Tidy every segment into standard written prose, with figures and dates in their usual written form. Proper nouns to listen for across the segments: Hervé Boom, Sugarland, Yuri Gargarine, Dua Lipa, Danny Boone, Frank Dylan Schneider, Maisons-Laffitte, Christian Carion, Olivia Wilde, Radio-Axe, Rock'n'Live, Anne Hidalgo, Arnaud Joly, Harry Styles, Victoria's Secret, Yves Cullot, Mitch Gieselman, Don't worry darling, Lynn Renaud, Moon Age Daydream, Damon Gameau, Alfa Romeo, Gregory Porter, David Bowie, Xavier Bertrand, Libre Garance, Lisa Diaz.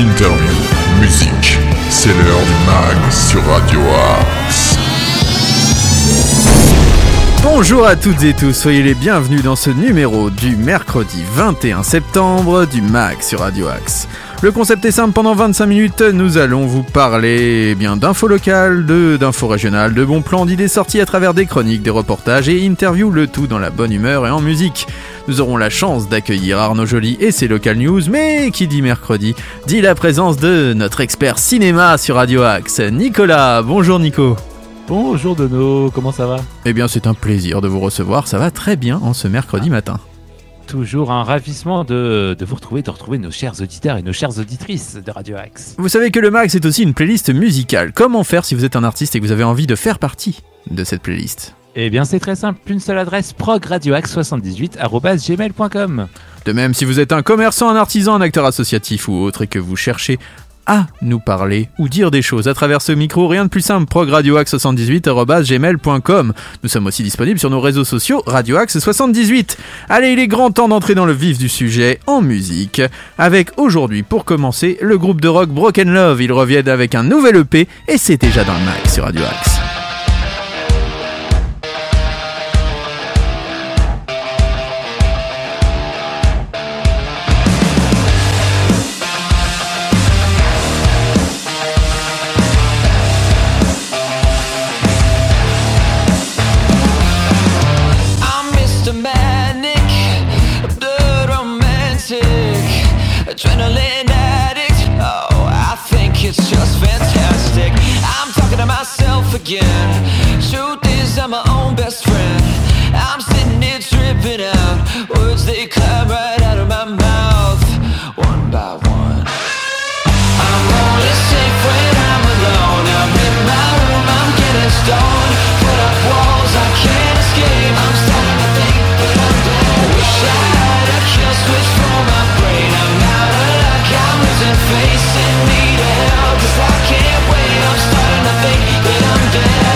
Interview, musique, c'est l'heure du mag sur Radio-Axe. Bonjour à toutes et tous, soyez les bienvenus dans ce numéro du mercredi 21 septembre du mag sur Radio-Axe. Le concept est simple, pendant 25 minutes, nous allons vous parler d'infos locales, d'infos régionales, de bons plans, d'idées sorties à travers des chroniques, des reportages et interviews, le tout dans la bonne humeur et en musique. Nous aurons la chance d'accueillir Arnaud Joly et ses local news, mais qui dit mercredi, dit la présence de notre expert cinéma sur Radio Axe, Nicolas. Bonjour Nico. Bonjour Dono, comment ça va ? Eh bien c'est un plaisir de vous recevoir, ça va très bien en ce mercredi matin. Toujours un ravissement de vous retrouver, de retrouver nos chers auditeurs et nos chères auditrices de Radio Axe. Vous savez que le Mag, c'est aussi une playlist musicale. Comment faire si vous êtes un artiste et que vous avez envie de faire partie de cette playlist ? Eh bien, c'est très simple. Une seule adresse, progradioaxe78@gmail.com. De même, si vous êtes un commerçant, un artisan, un acteur associatif ou autre et que vous cherchez à nous parler ou dire des choses à travers ce micro, rien de plus simple, progradioaxe78@gmail.com. Nous sommes aussi disponibles sur nos réseaux sociaux, radioaxe78. Allez, il est grand temps d'entrer dans le vif du sujet en musique, avec aujourd'hui, pour commencer, le groupe de rock Broken Love. Ils reviennent avec un nouvel EP et c'est déjà dans le mag sur Radioaxe. Adrenaline addict, oh, I think it's just fantastic. I'm talking to myself again. Truth is, I'm my own best friend. I'm sitting here tripping out. Words, they climb right out of my mouth, one by one. I'm only safe when I'm alone. I'm in my room, I'm getting stoned. Put up walls, I can't escape. I'm starting to think that I'm dead. Wish I had a kill switch for my brain. I'm out of luck, I'm losing face and need help, 'cause I can't wait. I'm starting to think that I'm dead. Wait.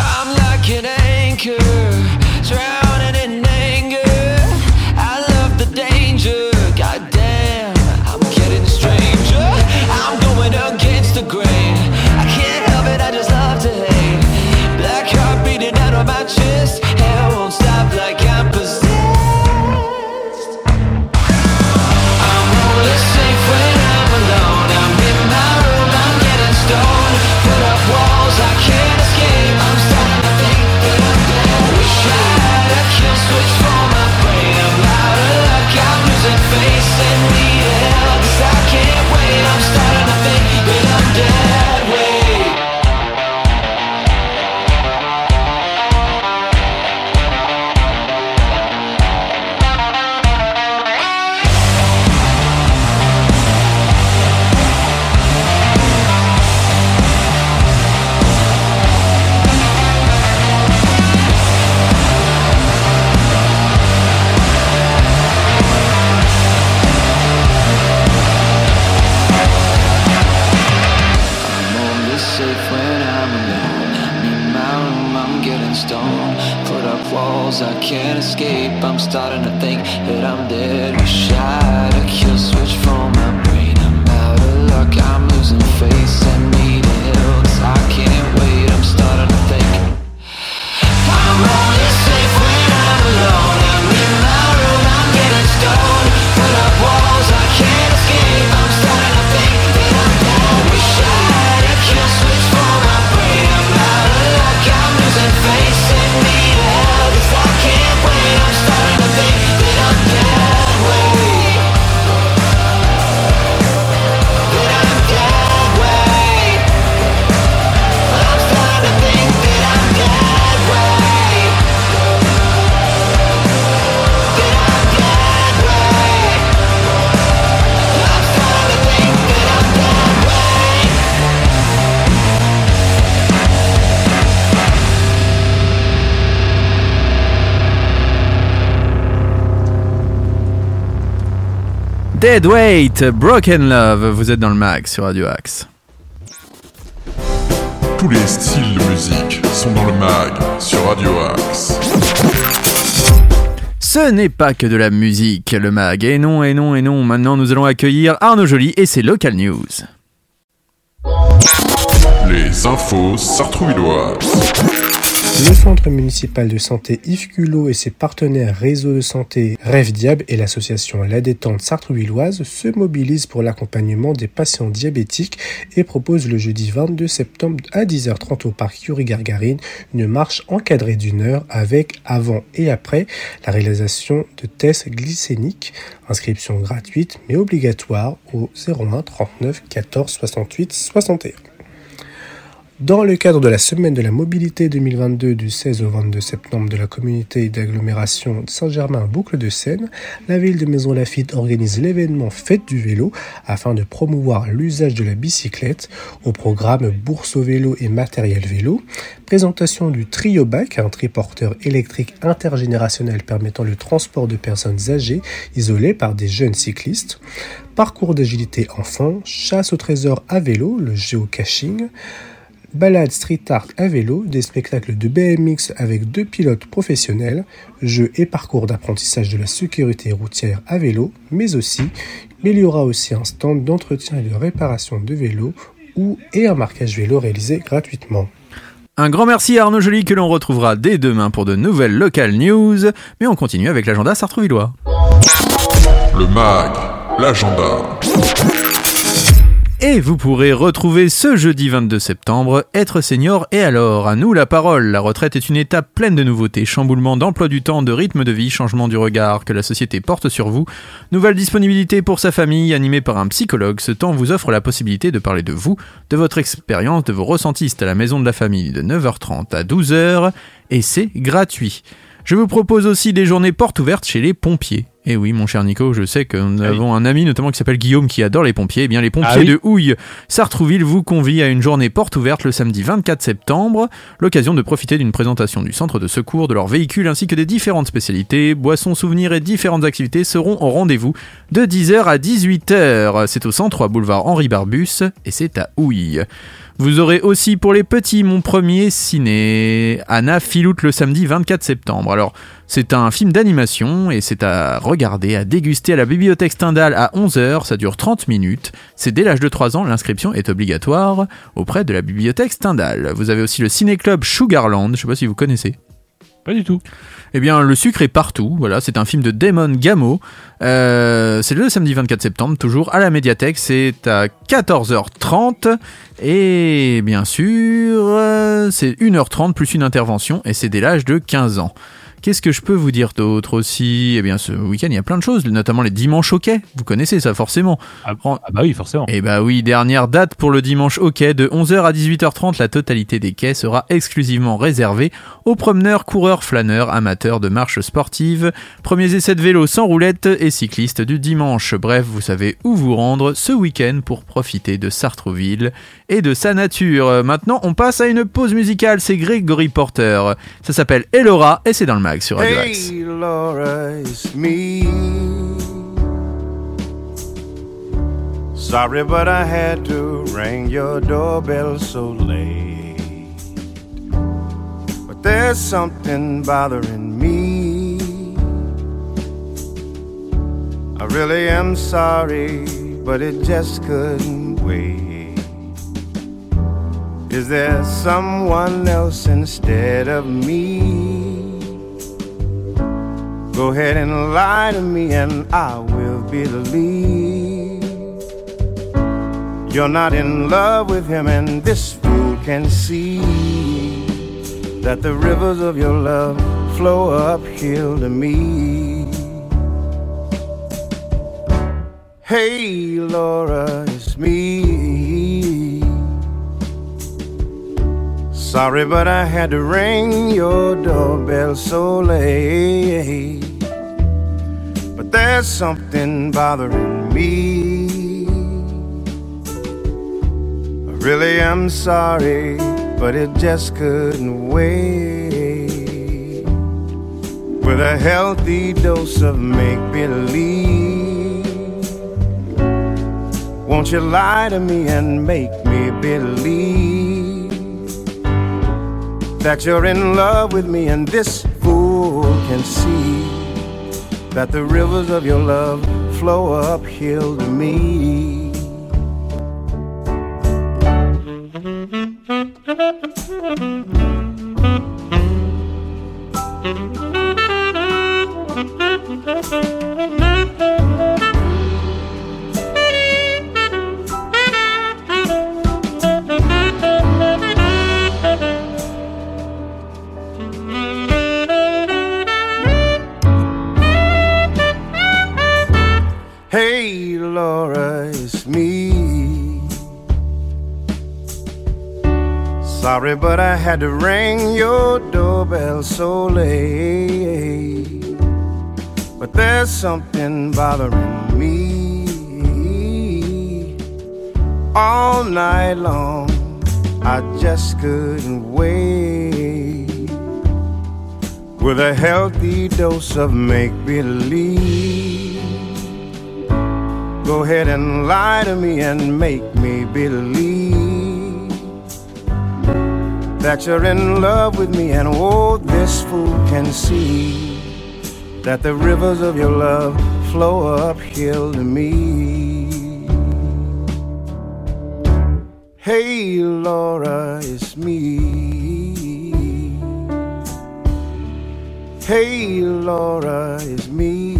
I'm like an anchor, drowning in anger. I love the danger, goddamn, I'm getting stranger. I'm going against the grain. My chest, hell won't stop like I'm possessed. I'm only safe when I'm alone. I'm in my room, I'm getting stoned. Put up walls, I can't escape. I'm starting to think that I'm dead. Wish I had a kill switch for my brain. I'm out of luck, I'm losing face and need help, 'cause I can't wait. I'm starting to think that I'm dead. Wait. I can't escape, I'm starting to think that I'm dead. Wish I had a kill switch for my brain. I'm out of luck, I'm losing face and need help. I can't wait, I'm starting to think I'm only safe when I'm alone. I'm in my room, I'm getting stoned. Put up walls, I can't escape. I'm starting to think that I'm dead. Wish I had a kill switch for my brain. I'm out of luck, I'm losing face and need help. I can't wait, I'm starting to think that I'm dead. Wait, that I'm dead. Wait, I'm starting to think that I'm dead. Wait, that I'm dead. Wait, I'm starting to think that I'm dead. Dead Weight, Broken Love, vous êtes dans le mag sur Radio Axe. Tous les styles de musique sont dans le mag sur Radio-Axe. Ce n'est pas que de la musique, le mag. Et non, et non, et non. Maintenant, nous allons accueillir Arnaud Joly et ses Local News. Les infos sartrouilloises. Le centre municipal de santé Yves Cullot et ses partenaires réseau de santé Rêve diab et l'association La Détente Sartrouilloise se mobilisent pour l'accompagnement des patients diabétiques et proposent le jeudi 22 septembre à 10h30 au parc Yuri Gargarine une marche encadrée d'1 heure avec avant et après la réalisation de tests glycémiques. Inscription gratuite mais obligatoire au 01 39 14 68 61. Dans le cadre de la semaine de la mobilité 2022 du 16 au 22 septembre de la communauté d'agglomération Saint-Germain Boucles-de-Seine, la ville de Maisons-Laffitte organise l'événement Fête du vélo afin de promouvoir l'usage de la bicyclette au programme Bourse au vélo et matériel vélo. Présentation du TrioBac, un triporteur électrique intergénérationnel permettant le transport de personnes âgées isolées par des jeunes cyclistes. Parcours d'agilité enfant, chasse au trésor à vélo, le géocaching. Balade street art à vélo, des spectacles de BMX avec 2 pilotes professionnels, jeux et parcours d'apprentissage de la sécurité routière à vélo, mais aussi, il y aura aussi un stand d'entretien et de réparation de vélos et un marquage vélo réalisé gratuitement. Un grand merci à Arnaud Joly que l'on retrouvera dès demain pour de nouvelles Local News, mais on continue avec l'agenda sartrouvillois. Le mag, l'agenda. Et vous pourrez retrouver ce jeudi 22 septembre, être senior et alors, à nous la parole. La retraite est une étape pleine de nouveautés, chamboulement d'emploi du temps, de rythme de vie, changement du regard que la société porte sur vous. Nouvelle disponibilité pour sa famille, animée par un psychologue, ce temps vous offre la possibilité de parler de vous, de votre expérience, de vos ressentis à la maison de la famille de 9h30 à 12h et c'est gratuit. Je vous propose aussi des journées portes ouvertes chez les pompiers. Eh oui, mon cher Nico, je sais que nous avons un ami notamment qui s'appelle Guillaume qui adore les pompiers. Eh bien, les pompiers de Houille, Sartrouville vous convie à une journée porte ouverte le samedi 24 septembre. L'occasion de profiter d'une présentation du centre de secours, de leurs véhicules ainsi que des différentes spécialités. Boissons, souvenirs et différentes activités seront au rendez-vous de 10h à 18h. C'est au 103 boulevard Henri Barbus et c'est à Houille. Vous aurez aussi pour les petits mon premier ciné Anna Filoute le samedi 24 septembre. Alors, c'est un film d'animation et c'est à regarder, à déguster à la bibliothèque Stendhal à 11h. Ça dure 30 minutes. C'est dès l'âge de 3 ans. L'inscription est obligatoire auprès de la bibliothèque Stendhal. Vous avez aussi le ciné-club Sugarland. Je ne sais pas si vous connaissez. Pas du tout. Eh bien, le sucre est partout. Voilà, c'est un film de Damon Gameau. C'est le samedi 24 septembre, toujours à la médiathèque. C'est à 14h30. Et bien sûr, c'est 1h30 plus une intervention. Et c'est dès l'âge de 15 ans. Qu'est-ce que je peux vous dire d'autre aussi ? Eh bien, ce week-end, il y a plein de choses, notamment les dimanches hockey. Vous connaissez ça, forcément. Ah bah oui, forcément. Eh bah oui, dernière date pour le dimanche hockey. De 11h à 18h30, la totalité des quais sera exclusivement réservée aux promeneurs, coureurs, flâneurs, amateurs de marche sportive, premiers essais de vélo sans roulette et cyclistes du dimanche. Bref, vous savez où vous rendre ce week-end pour profiter de Sartrouville et de sa nature. Maintenant, on passe à une pause musicale. C'est Gregory Porter. Ça s'appelle Elora et c'est dans le mag. Sur hey Laura, it's me. Sorry, but I had to ring your doorbell so late. But there's something bothering me. I really am sorry, but it just couldn't wait. Is there someone else instead of me? Go ahead and lie to me and I will believe you're not in love with him, and this fool can see that the rivers of your love flow uphill to me. Hey Laura, it's me. Sorry, but I had to ring your doorbell so late. But there's something bothering me. I really am sorry, but it just couldn't wait. With a healthy dose of make-believe, won't you lie to me and make me believe that you're in love with me, and this fool can see that the rivers of your love flow uphill to me. Sorry, but I had to ring your doorbell so late. But there's something bothering me all night long. I just couldn't wait with a healthy dose of make-believe. Go ahead and lie to me and make me believe that you're in love with me, and oh, this fool can see that the rivers of your love flow uphill to me. Hey, Laura, it's me. Hey, Laura, it's me.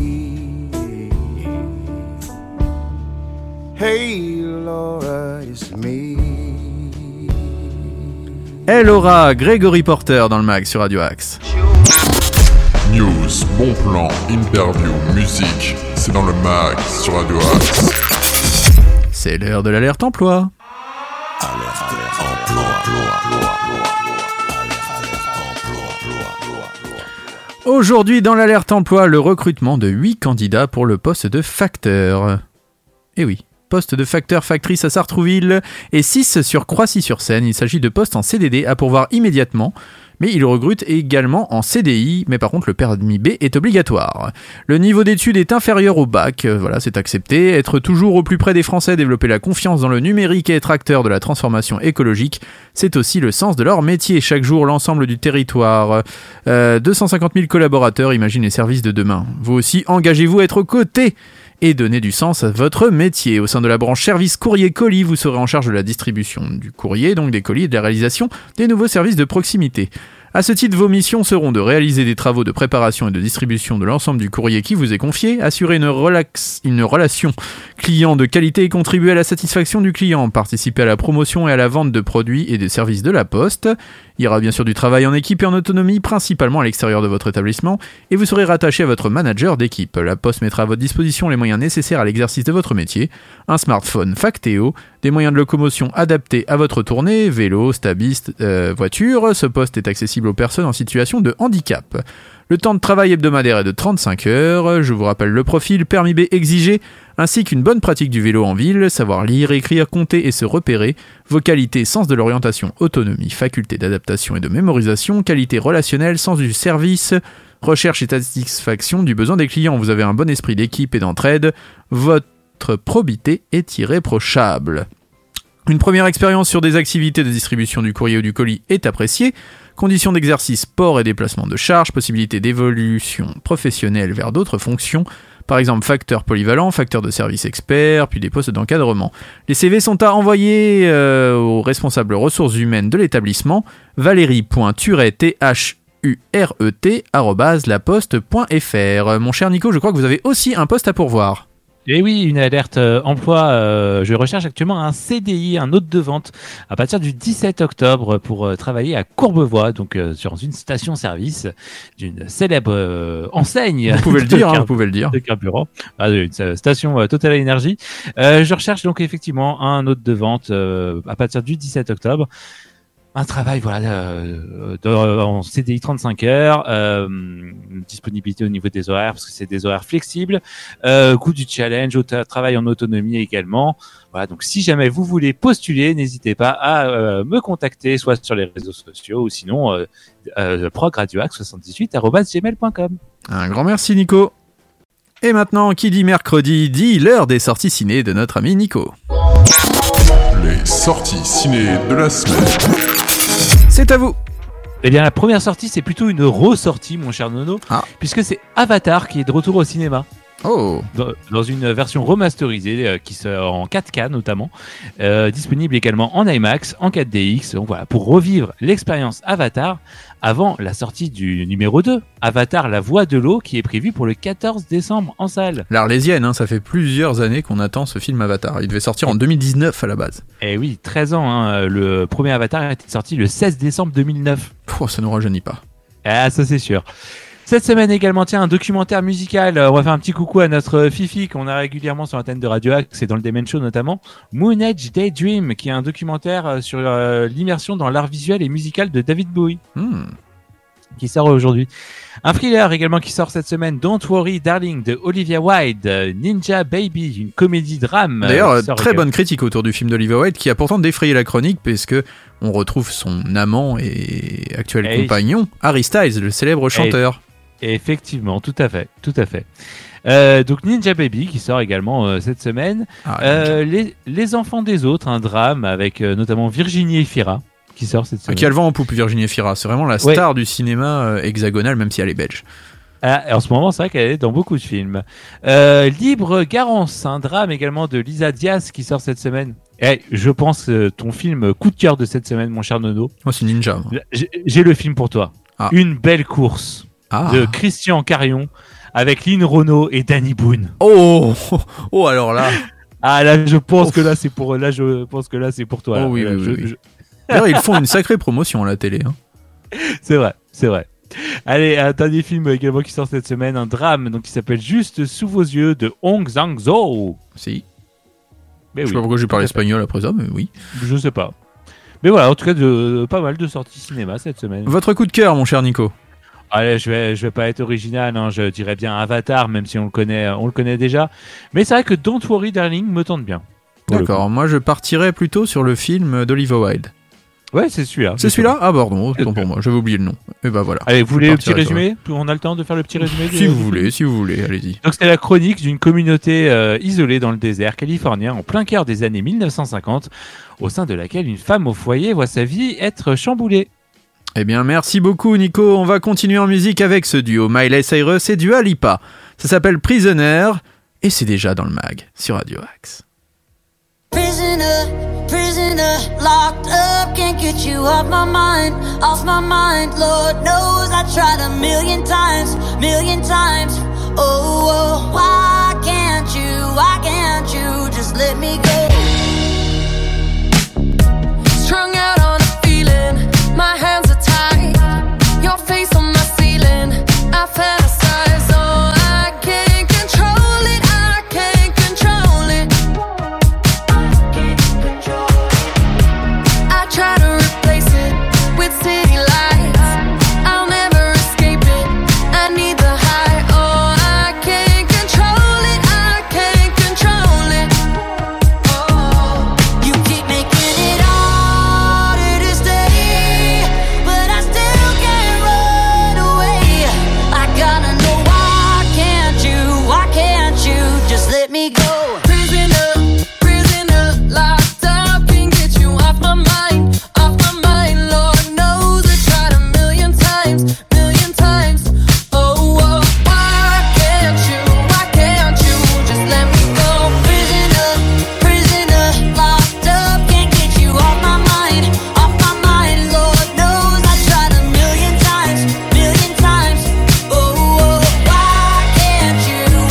Hey, Laura, it's me. Hey Laura, Gregory Porter dans le mag sur Radio-Axe. News, bon plan, interview, musique, c'est dans le mag sur Radio-Axe. C'est l'heure de l'alerte emploi. Aujourd'hui dans l'alerte emploi, le recrutement de 8 candidats pour le poste de facteur. Eh oui. Poste de facteur-factrice à Sartrouville et 6 sur Croissy-sur-Seine. Il s'agit de postes en CDD à pourvoir immédiatement, mais ils recrutent également en CDI, mais par contre le permis B est obligatoire. Le niveau d'études est inférieur au bac, voilà, c'est accepté. Être toujours au plus près des Français, développer la confiance dans le numérique et être acteur de la transformation écologique, c'est aussi le sens de leur métier. Chaque jour, l'ensemble du territoire, 250 000 collaborateurs imaginent les services de demain. Vous aussi, engagez-vous à être aux côtés et donner du sens à votre métier. Au sein de la branche service courrier-colis, vous serez en charge de la distribution du courrier, donc des colis, et de la réalisation des nouveaux services de proximité. À ce titre, vos missions seront de réaliser des travaux de préparation et de distribution de l'ensemble du courrier qui vous est confié, assurer une relation client de qualité et contribuer à la satisfaction du client, participer à la promotion et à la vente de produits et des services de la Poste. Il y aura bien sûr du travail en équipe et en autonomie, principalement à l'extérieur de votre établissement, et vous serez rattaché à votre manager d'équipe. La Poste mettra à votre disposition les moyens nécessaires à l'exercice de votre métier, un smartphone Factéo, des moyens de locomotion adaptés à votre tournée, vélo, stabiste, voiture. Ce poste est accessible aux personnes en situation de handicap. Le temps de travail hebdomadaire est de 35 heures. Je vous rappelle le profil, permis B exigé, ainsi qu'une bonne pratique du vélo en ville, savoir lire, écrire, compter et se repérer, vos qualités, sens de l'orientation, autonomie, faculté d'adaptation et de mémorisation, qualité relationnelle, sens du service, recherche et satisfaction du besoin des clients. Vous avez un bon esprit d'équipe et d'entraide. Votre probité est irréprochable. Une première expérience sur des activités de distribution du courrier ou du colis est appréciée. Conditions d'exercice, port et déplacement de charges, possibilité d'évolution professionnelle vers d'autres fonctions, par exemple facteur polyvalent, facteur de service expert, puis des postes d'encadrement. Les CV sont à envoyer aux responsables ressources humaines de l'établissement, valérie.thuret@laposte.fr. Mon cher Nico, je crois que vous avez aussi un poste à pourvoir. Et oui, une alerte emploi. Je recherche actuellement un CDI, un hôte de vente, à partir du 17 octobre pour travailler à Courbevoie, donc sur une station-service d'une célèbre enseigne. Vous pouvez le dire, vous pouvez le dire. De carburant, une station Total Energie. Je recherche donc effectivement un hôte de vente à partir du 17 octobre. Un travail en CDI 35 heures, disponibilité au niveau des horaires parce que c'est des horaires flexibles, coût du challenge, travail en autonomie également. Voilà, donc si jamais vous voulez postuler, n'hésitez pas à me contacter, soit sur les réseaux sociaux ou sinon progradioax78@gmail.com. Un grand merci Nico. Et maintenant, qui dit mercredi dit l'heure des sorties ciné de notre ami Nico. Les sorties ciné de la semaine. C'est à vous. Eh bien, la première sortie, c'est plutôt une ressortie, mon cher Nono, puisque c'est Avatar qui est de retour au cinéma. Oh. Dans une version remasterisée qui sort en 4K notamment, disponible également en IMAX, en 4DX, donc voilà, pour revivre l'expérience Avatar avant la sortie du numéro 2, Avatar la Voix de l'eau, qui est prévue pour le 14 décembre en salle. L'Arlésienne, hein, ça fait plusieurs années qu'on attend ce film Avatar. Il devait sortir en 2019 à la base. Eh oui, 13 ans, hein, le premier Avatar a été sorti le 16 décembre 2009. Oh, ça ne nous rajeunit pas. Ah, ça c'est sûr. Cette semaine également, tiens, un documentaire musical. On va faire un petit coucou à notre Fifi qu'on a régulièrement sur l'antenne de Radio-Axe et dans le Demen Show notamment. Moon Age Daydream, qui est un documentaire sur l'immersion dans l'art visuel et musical de David Bowie, qui sort aujourd'hui. Un thriller également qui sort cette semaine, Don't worry darling de Olivia Wilde, Ninja Baby, une comédie-drame. D'ailleurs, très bonne critique autour du film d'Olivia Wilde, qui a pourtant défrayé la chronique parce que on retrouve son amant et actuel compagnon, Harry Styles, le célèbre chanteur. Effectivement, tout à fait. Donc Ninja Baby qui sort également cette semaine. Les Enfants des autres, un drame avec notamment Virginie Efira qui sort cette semaine. Qui a le vent en poupe, Virginie Efira, c'est vraiment la star du cinéma hexagonal, même si elle est belge. Ah, en ce moment, c'est vrai qu'elle est dans beaucoup de films. Libre Garance, un drame également de Lisa Diaz qui sort cette semaine. Eh, je pense ton film coup de cœur de cette semaine, mon cher Nono. Oh, c'est Ninja. J'ai le film pour toi. Une belle course. De Christian Carion avec Lynn Renaud et Danny Boone. Oh alors là. Je pense que là c'est pour toi. Oh, oui, là, oui. D'ailleurs, ils font une sacrée promotion à la télé, hein. C'est vrai. Allez, un dernier film également qui sort cette semaine, un drame donc qui s'appelle Juste sous vos yeux de Hong Zhang-Zo. Si. Mais je sais pas pourquoi je parle espagnol après ça, mais oui. Je sais pas. Mais voilà, en tout cas pas mal de sorties cinéma cette semaine. Votre coup de cœur, mon cher Nico. Allez, je vais pas être original, hein, je dirais bien Avatar, même si on le connaît déjà. Mais c'est vrai que Don't Worry Darling me tente bien. D'accord, moi je partirais plutôt sur le film d'Olivia Wilde. Ouais, c'est celui-là. C'est celui-là ? Ah pardon, autant pour moi, j'avais oublié le nom. Et ben voilà. Allez, vous voulez le petit résumé ? On a le temps de faire le petit résumé Si vous voulez, allez-y. Donc c'est la chronique d'une communauté isolée dans le désert californien en plein cœur des années 1950, au sein de laquelle une femme au foyer voit sa vie être chamboulée. Eh bien, merci beaucoup Nico, on va continuer en musique avec ce duo Miley Cyrus et Dua Lipa. Ça s'appelle Prisoner et c'est déjà dans le mag sur Radio Axe. Prisoner, prisoner, locked up, can't get you off my mind, Lord knows I tried a million times, oh, oh why can't you just let me go, strung out on a feeling, my hands are your face on my ceiling, I fantasize, oh I can't control it, I can't control it, I can't control it, I try to replace it with city lights, I'll never escape it, I need the high, oh I can't control it, oh you keep making it harder to stay, but I still why can't you just let me go? Prisoner, prisoner, locked up, can't get you off my mind, Lord knows I tried a million times, oh, oh, why can't you just let me go? Prisoner, prisoner, locked up, can't get you off my mind, Lord knows I tried a million times, oh, oh, why can't you just let me go?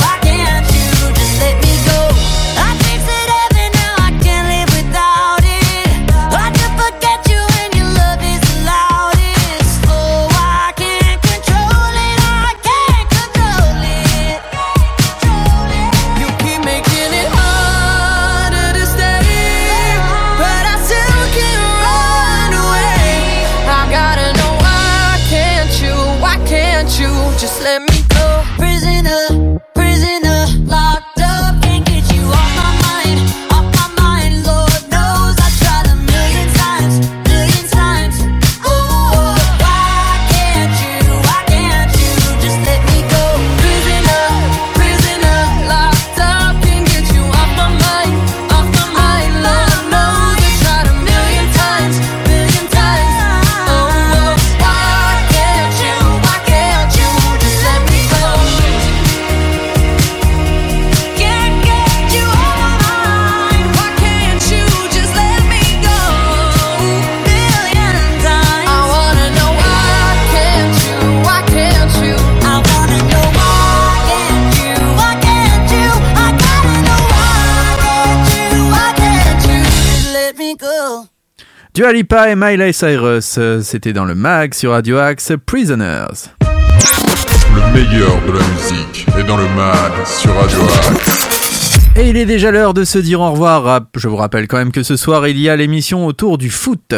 Dua Lipa et Miley Cyrus, c'était dans le mag sur Radio-Axe, Prisoners. Le meilleur de la musique est dans le mag sur Radio-Axe. Et il est déjà l'heure de se dire au revoir. Je vous rappelle quand même que ce soir, il y a l'émission autour du foot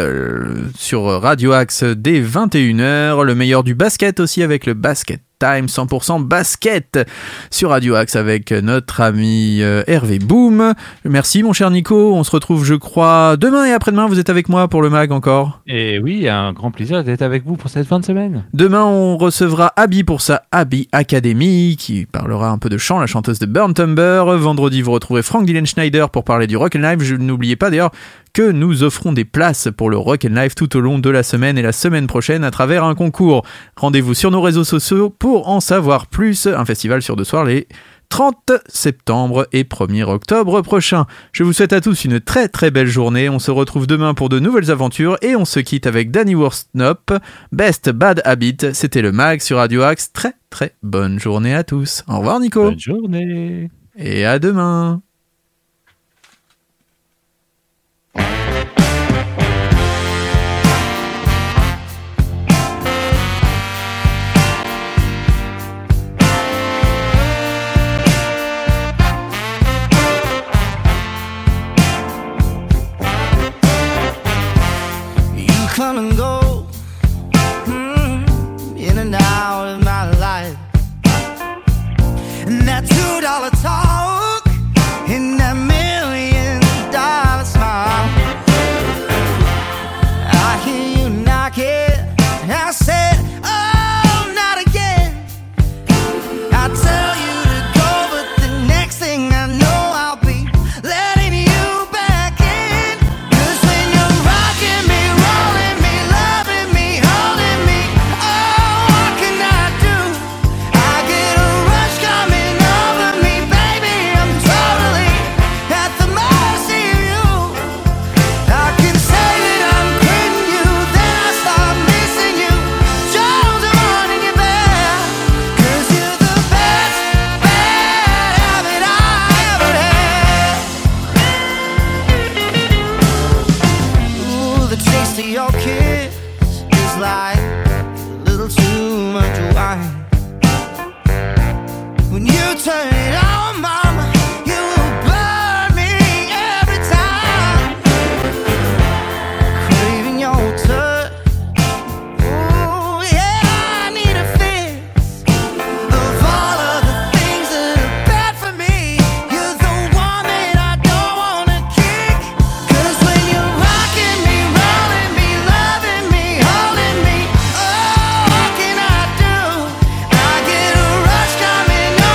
sur Radio Axe dès 21h. Le meilleur du basket aussi avec le basket. Time 100% basket sur Radio Axe avec notre ami Hervé Boom. Merci mon cher Nico, on se retrouve je crois demain et après-demain, vous êtes avec moi pour le mag encore. Et oui, un grand plaisir d'être avec vous pour cette fin de semaine. Demain on recevra Abby pour sa Abby Academy qui parlera un peu de chant, la chanteuse de Burn Tumber. Vendredi vous retrouverez Frank Dylan Schneider pour parler du Rock'n'Live. Je n'oubliez pas d'ailleurs que nous offrons des places pour le Rock'n'Live tout au long de la semaine et la semaine prochaine à travers un concours. Rendez-vous sur nos réseaux sociaux pour en savoir plus. Un festival sur deux soirs les 30 septembre et 1er octobre prochains. Je vous souhaite à tous une très très belle journée. On se retrouve demain pour de nouvelles aventures et on se quitte avec Danny Worsnop, Best Bad Habit. C'était le mag sur Radio Axe. Très très bonne journée à tous. Au revoir Nico. Bonne journée. Et à demain. Come and go, in and out of my life. And that $2 talk, and that $1 million smile. I hear you knock it, and I said, oh, not again. I tell you to go, but the next thing I know, I'll be letting you back in. 'Cause when you're rocking me, turn it on, mama, you will burn me every time. Craving your touch, ooh, yeah, I need a fix. Of all of the things that are bad for me, you're the one that I don't wanna kick. 'Cause when you're rocking me, rolling me, loving me, holding me, oh, what can I do? I get a rush coming on.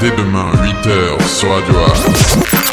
Dès demain, 8h sur Radio-Axe.